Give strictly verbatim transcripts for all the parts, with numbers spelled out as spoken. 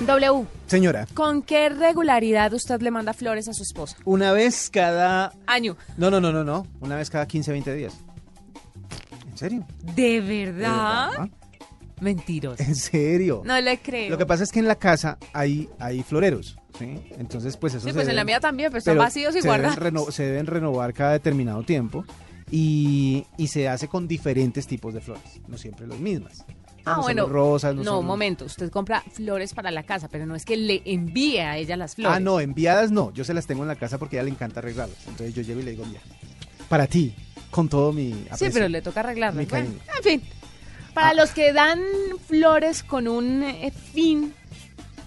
W. Señora. ¿Con qué regularidad usted le manda flores a su esposa? Una vez cada... Año. No, no, no, no, no. Una vez cada quince, veinte días. ¿En serio? ¿De verdad? ¿De verdad? Mentiros. ¿En serio? No le creo. Lo que pasa es que en la casa hay, hay floreros, ¿sí? Entonces, pues eso sí, pues en deben, la mía también, pues, pero están vacíos y se guardados. Deben reno, se deben renovar cada determinado tiempo y, y se hace con diferentes tipos de flores, no siempre las mismas. Ah, no, bueno, son rosas, no, no son... momento, usted compra flores para la casa, pero no es que le envíe a ella las flores. Ah, no, enviadas no, yo se las tengo en la casa porque a ella le encanta arreglarlas, entonces yo llevo y le digo, mira, para ti, con todo mi aprecio. Sí, pero le toca arreglarlas, bueno, en fin. Para ah. los que dan flores con un fin,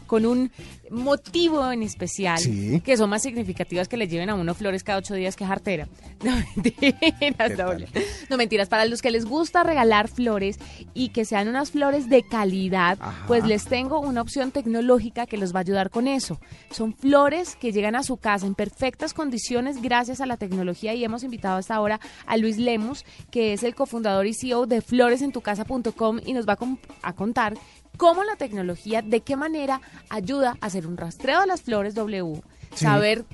con un motivo en especial, sí, que son más significativas que le lleven a uno flores cada ocho días que jartera. No, mentiras, doble. No, mentiras. Para los que les gusta regalar flores y que sean unas flores de calidad, ajá, pues les tengo una opción tecnológica que los va a ayudar con eso. Son flores que llegan a su casa en perfectas condiciones gracias a la tecnología y hemos invitado hasta ahora a Luis Lemus, que es el cofundador y C E O de flores en tu casa punto com y nos va a, a contar cómo la tecnología, de qué manera ayuda a hacer un rastreo de las flores, W, sí, saber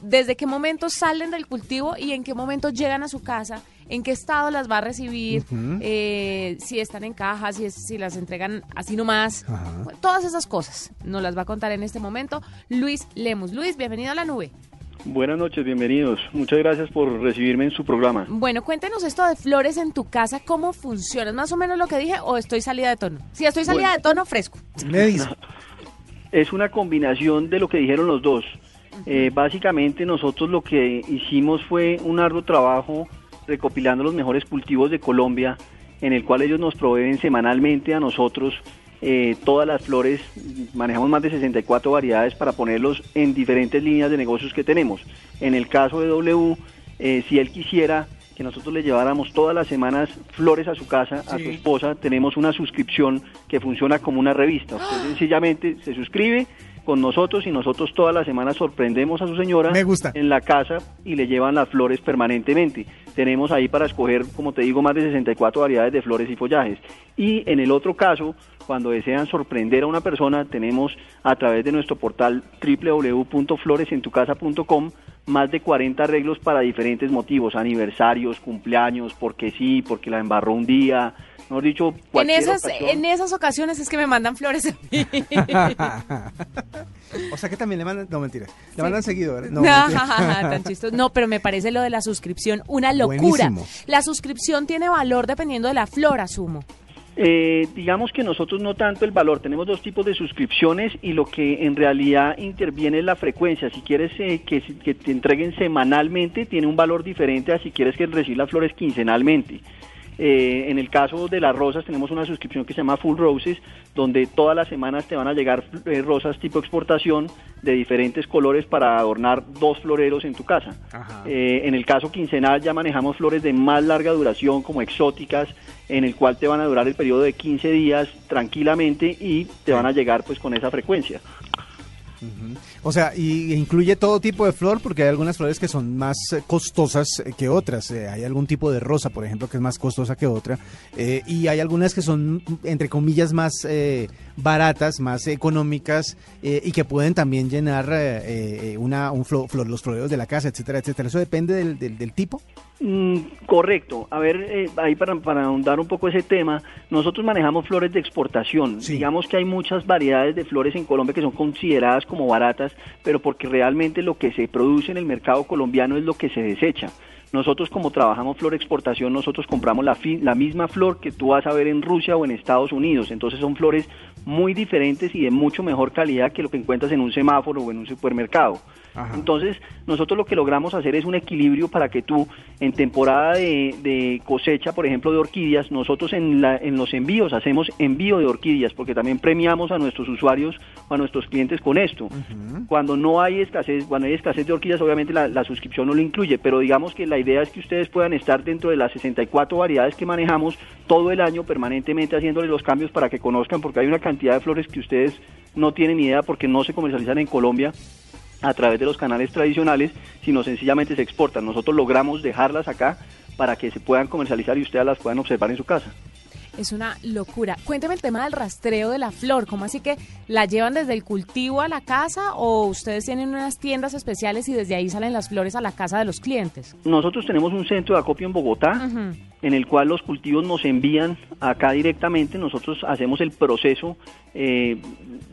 desde qué momento salen del cultivo y en qué momento llegan a su casa, en qué estado las va a recibir, uh-huh, eh, si están en cajas, si, si las entregan así nomás, uh-huh, todas esas cosas nos las va a contar en este momento Luis Lemus. Luis, bienvenido a La Nube. Buenas noches, bienvenidos. Muchas gracias por recibirme en su programa. Bueno, cuéntenos esto de Flores en tu Casa, ¿cómo funciona? ¿Es más o menos lo que dije o estoy salida de tono? Si estoy salida, bueno, de tono, fresco. Me dice. Es una combinación de lo que dijeron los dos. Uh-huh. Eh, básicamente nosotros lo que hicimos fue un arduo trabajo recopilando los mejores cultivos de Colombia, en el cual ellos nos proveen semanalmente a nosotros Eh, todas las flores. Manejamos más de sesenta y cuatro variedades para ponerlos en diferentes líneas de negocios que tenemos. En el caso de W, eh, si él quisiera que nosotros le lleváramos todas las semanas flores a su casa, sí, a su esposa, tenemos una suscripción que funciona como una revista. Usted sencillamente se suscribe con nosotros y nosotros todas las semanas sorprendemos a su señora en la casa y le llevan las flores permanentemente. Tenemos ahí para escoger, como te digo, más de sesenta y cuatro variedades de flores y follajes. Y en el otro caso, cuando desean sorprender a una persona, tenemos a través de nuestro portal doble u doble u doble u punto flores en tu casa punto com más de cuarenta arreglos para diferentes motivos, aniversarios, cumpleaños, porque sí, porque la embarró un día, no he dicho cualquier en esas, ocasión. En esas ocasiones es que me mandan flores a mí. O sea que también le mandan, no mentiras, le sí. mandan seguido, ¿verdad? No, no, tan chistoso. No, pero me parece lo de la suscripción una locura. Buenísimo. La suscripción tiene valor dependiendo de la flor, asumo. Eh, digamos que nosotros no tanto el valor, tenemos dos tipos de suscripciones y lo que en realidad interviene es la frecuencia. Si quieres eh, que, que te entreguen semanalmente, tiene un valor diferente a si quieres que recibas flores quincenalmente. Eh, en el caso de las rosas tenemos una suscripción que se llama Full Roses, donde todas las semanas te van a llegar eh, rosas tipo exportación de diferentes colores para adornar dos floreros en tu casa. Eh, en el caso quincenal ya manejamos flores de más larga duración como exóticas, en el cual te van a durar el periodo de quince días tranquilamente y te van a llegar pues con esa frecuencia. Uh-huh. O sea, y incluye todo tipo de flor, porque hay algunas flores que son más costosas que otras. Eh, hay algún tipo de rosa, por ejemplo, que es más costosa que otra. Eh, y hay algunas que son, entre comillas, más eh, baratas, más económicas eh, y que pueden también llenar eh, una, un flor, flor, los floreros de la casa, etcétera, etcétera. ¿Eso depende del, del, del tipo? Mm, correcto. A ver, eh, ahí para, para ahondar un poco ese tema, nosotros manejamos flores de exportación. Sí. Digamos que hay muchas variedades de flores en Colombia que son consideradas como baratas, pero porque realmente lo que se produce en el mercado colombiano es lo que se desecha. Nosotros, como trabajamos flor exportación, nosotros compramos la, fi- la misma flor que tú vas a ver en Rusia o en Estados Unidos. Entonces son flores muy diferentes y de mucho mejor calidad que lo que encuentras en un semáforo o en un supermercado. Ajá. Entonces nosotros lo que logramos hacer es un equilibrio para que tú, en temporada de, de cosecha, por ejemplo, de orquídeas, nosotros en, la, en los envíos hacemos envío de orquídeas, porque también premiamos a nuestros usuarios o a nuestros clientes con esto. Uh-huh. Cuando no hay escasez, cuando hay escasez de orquídeas, obviamente la, la suscripción no lo incluye, pero digamos que la idea es que ustedes puedan estar dentro de las sesenta y cuatro variedades que manejamos todo el año, permanentemente haciéndole los cambios para que conozcan, porque hay una cantidad de flores que ustedes no tienen idea porque no se comercializan en Colombia a través de los canales tradicionales, sino sencillamente se exportan. Nosotros logramos dejarlas acá para que se puedan comercializar y ustedes las puedan observar en su casa. es una locura. Cuénteme el tema del rastreo de la flor, ¿cómo así que la llevan desde el cultivo a la casa o ustedes tienen unas tiendas especiales y desde ahí salen las flores a la casa de los clientes? Nosotros tenemos un centro de acopio en Bogotá, uh-huh, en el cual los cultivos nos envían acá directamente, nosotros hacemos el proceso eh,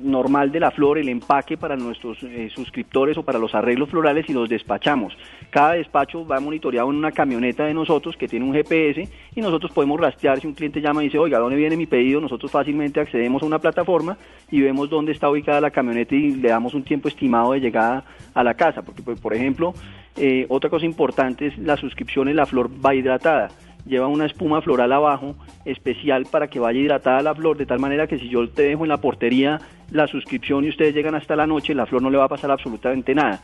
normal de la flor, el empaque para nuestros eh, suscriptores o para los arreglos florales y los despachamos. Cada despacho va monitoreado en una camioneta de nosotros que tiene un G P S y nosotros podemos rastrear si un cliente llama y dice, oiga, ¿dónde viene mi pedido? Nosotros fácilmente accedemos a una plataforma y vemos dónde está ubicada la camioneta y le damos un tiempo estimado de llegada a la casa, porque pues, por ejemplo, eh, otra cosa importante es la suscripción en la flor va hidratada. Lleva una espuma floral abajo especial para que vaya hidratada la flor, de tal manera que si yo te dejo en la portería la suscripción y ustedes llegan hasta la noche, la flor no le va a pasar absolutamente nada.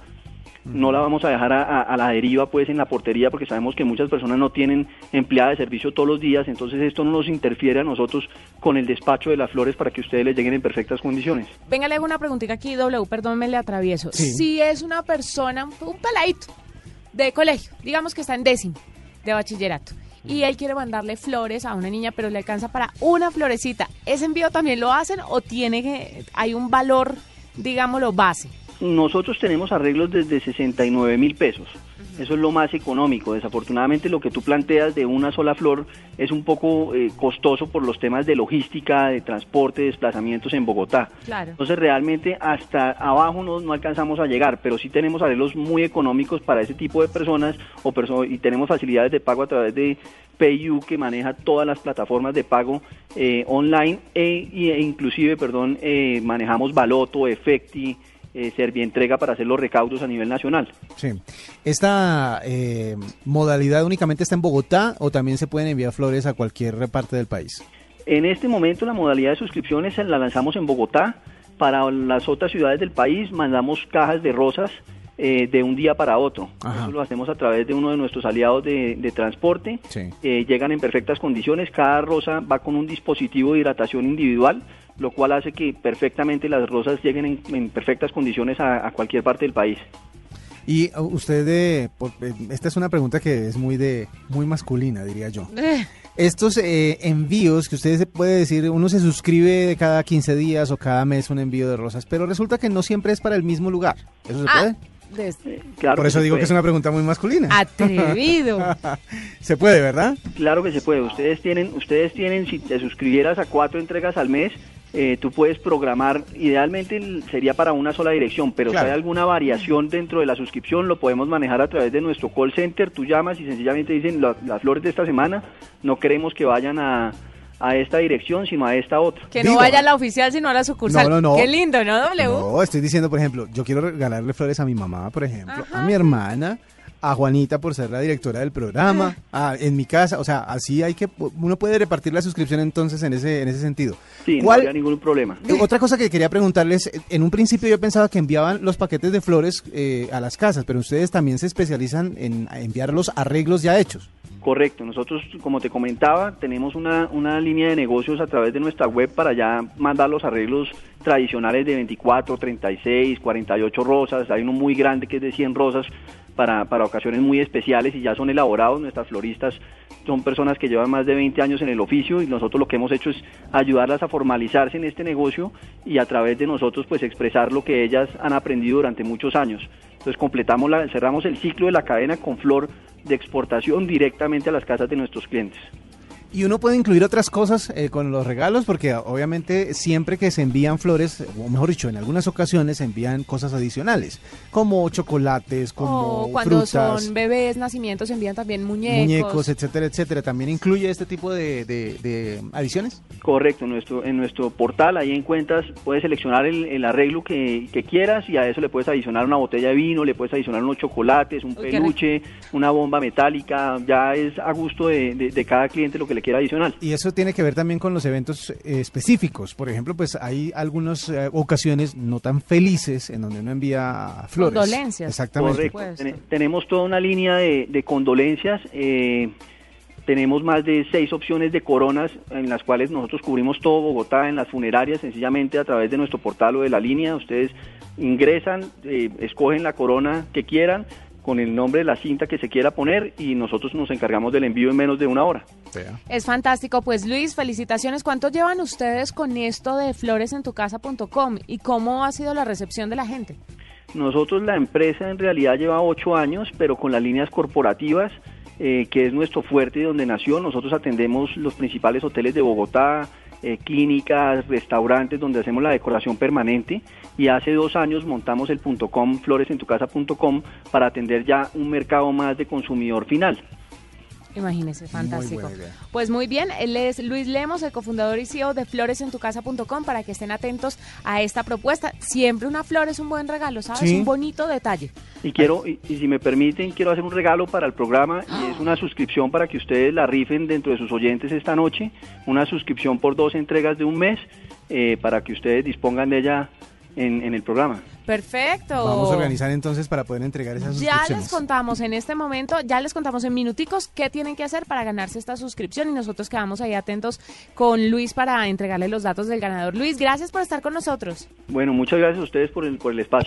No la vamos a dejar a, a, a la deriva pues en la portería, porque sabemos que muchas personas no tienen empleada de servicio todos los días, entonces esto no nos interfiere a nosotros con el despacho de las flores para que ustedes les lleguen en perfectas condiciones. Venga, le hago una preguntita aquí, W, perdón, me le atravieso. Sí. Si es una persona, un peladito de colegio, digamos que está en décimo de bachillerato, y él quiere mandarle flores a una niña, pero le alcanza para una florecita, ¿ese envío también lo hacen o tiene que, hay un valor, digámoslo, base? Nosotros tenemos arreglos desde sesenta y nueve mil pesos, uh-huh, eso es lo más económico. Desafortunadamente lo que tú planteas de una sola flor es un poco eh, costoso por los temas de logística, de transporte, de desplazamientos en Bogotá. Claro. Entonces realmente hasta abajo no, no alcanzamos a llegar, pero sí tenemos arreglos muy económicos para ese tipo de personas o perso- y tenemos facilidades de pago a través de PayU, que maneja todas las plataformas de pago eh, online e, e inclusive perdón, eh, manejamos Baloto, Efecti, Eh, Servientrega para hacer los recaudos a nivel nacional. Sí. ¿Esta eh, modalidad únicamente está en Bogotá o también se pueden enviar flores a cualquier parte del país? En este momento la modalidad de suscripciones la lanzamos en Bogotá. Para las otras ciudades del país mandamos cajas de rosas eh, de un día para otro. Ajá. Eso lo hacemos a través de uno de nuestros aliados de, de transporte. Sí. Eh, llegan en perfectas condiciones. Cada rosa va con un dispositivo de hidratación individual, lo cual hace que perfectamente las rosas lleguen en, en perfectas condiciones a, a cualquier parte del país. Y usted, de, esta es una pregunta que es muy de muy masculina, diría yo. Eh. Estos eh, envíos que ustedes puede decir, uno se suscribe cada quince días o cada mes un envío de rosas, pero resulta que no siempre es para el mismo lugar. ¿Eso se ah. puede? Desde... Claro. Por eso digo puede. Que es una pregunta muy masculina. Atrevido. Se puede, ¿verdad? Claro que se puede. Ustedes tienen, ustedes tienen, si te suscribieras a cuatro entregas al mes, eh, tú puedes programar. Idealmente sería para una sola dirección, pero claro, si hay alguna variación dentro de la suscripción, lo podemos manejar a través de nuestro call center. Tú llamas y sencillamente dicen la, las flores de esta semana no queremos que vayan a a esta dirección, sino a esta otra. Que no Digo, vaya a la oficial, sino a la sucursal. No, no, no. Qué lindo, ¿no, W? No, estoy diciendo, por ejemplo, yo quiero regalarle flores a mi mamá, por ejemplo, ajá, a mi hermana, a Juanita por ser la directora del programa, a, en mi casa, o sea, así hay que, uno puede repartir la suscripción entonces en ese en ese sentido. Sí, ¿Cuál, no había ningún problema. Eh, otra cosa que quería preguntarles, en un principio yo pensaba que enviaban los paquetes de flores eh, a las casas, pero ustedes también se especializan en enviar los arreglos ya hechos. Correcto, nosotros, como te comentaba, tenemos una, una línea de negocios a través de nuestra web para ya mandar los arreglos tradicionales de veinticuatro, treinta y seis, cuarenta y ocho rosas. Hay uno muy grande que es de cien rosas para, para ocasiones muy especiales y ya son elaborados. Nuestras floristas son personas que llevan más de veinte años en el oficio y nosotros lo que hemos hecho es ayudarlas a formalizarse en este negocio y a través de nosotros pues expresar lo que ellas han aprendido durante muchos años. Entonces completamos la, cerramos el ciclo de la cadena con flor de exportación directamente a las casas de nuestros clientes. Y uno puede incluir otras cosas eh, con los regalos, porque obviamente siempre que se envían flores, o mejor dicho, en algunas ocasiones se envían cosas adicionales, como chocolates, como oh, cuando frutas, son bebés, nacimientos, se envían también muñecos. Muñecos, etcétera, etcétera. ¿También incluye este tipo de, de, de adiciones? Correcto. En nuestro, en nuestro portal, ahí encuentras, puedes seleccionar el, el arreglo que, que quieras y a eso le puedes adicionar una botella de vino, le puedes adicionar unos chocolates, un Uy, peluche, una bomba metálica. Ya es a gusto de, de, de cada cliente lo que le quiera adicional. Y eso tiene que ver también con los eventos eh, específicos. Por ejemplo, pues hay algunas eh, ocasiones no tan felices en donde uno envía flores. Condolencias. Exactamente. Correcto. Ten- tenemos toda una línea de, de condolencias. Eh, tenemos más de seis opciones de coronas en las cuales nosotros cubrimos todo Bogotá en las funerarias, sencillamente a través de nuestro portal o de la línea. Ustedes ingresan, eh, escogen la corona que quieran, con el nombre de la cinta que se quiera poner y nosotros nos encargamos del envío en menos de una hora. Es fantástico, pues Luis, felicitaciones. ¿Cuánto llevan ustedes con esto de flores en tu casa punto com y cómo ha sido la recepción de la gente? Nosotros, la empresa en realidad lleva ocho años, pero con las líneas corporativas, eh, que es nuestro fuerte y donde nació. Nosotros atendemos los principales hoteles de Bogotá, Eh, clínicas, restaurantes, donde hacemos la decoración permanente, y hace dos años montamos el .com, flores en tu casa punto com, para atender ya un mercado más de consumidor final. Imagínese, fantástico. Muy pues muy bien, él es Luis Lemus, el cofundador y C E O de flores en tu casa punto com, para que estén atentos a esta propuesta. Siempre una flor es un buen regalo, ¿sabes? Sí. Un bonito detalle. Y quiero, y, y si me permiten, quiero hacer un regalo para el programa, y es una suscripción para que ustedes la rifen dentro de sus oyentes esta noche, una suscripción por dos entregas de un mes, eh, para que ustedes dispongan de ella en, en el programa. Perfecto. Vamos a organizar entonces para poder entregar esas suscripciones. Ya les contamos en este momento, ya les contamos en minuticos qué tienen que hacer para ganarse esta suscripción, y nosotros quedamos ahí atentos con Luis para entregarle los datos del ganador. Luis, gracias por estar con nosotros. Bueno, muchas gracias a ustedes por el, por el espacio.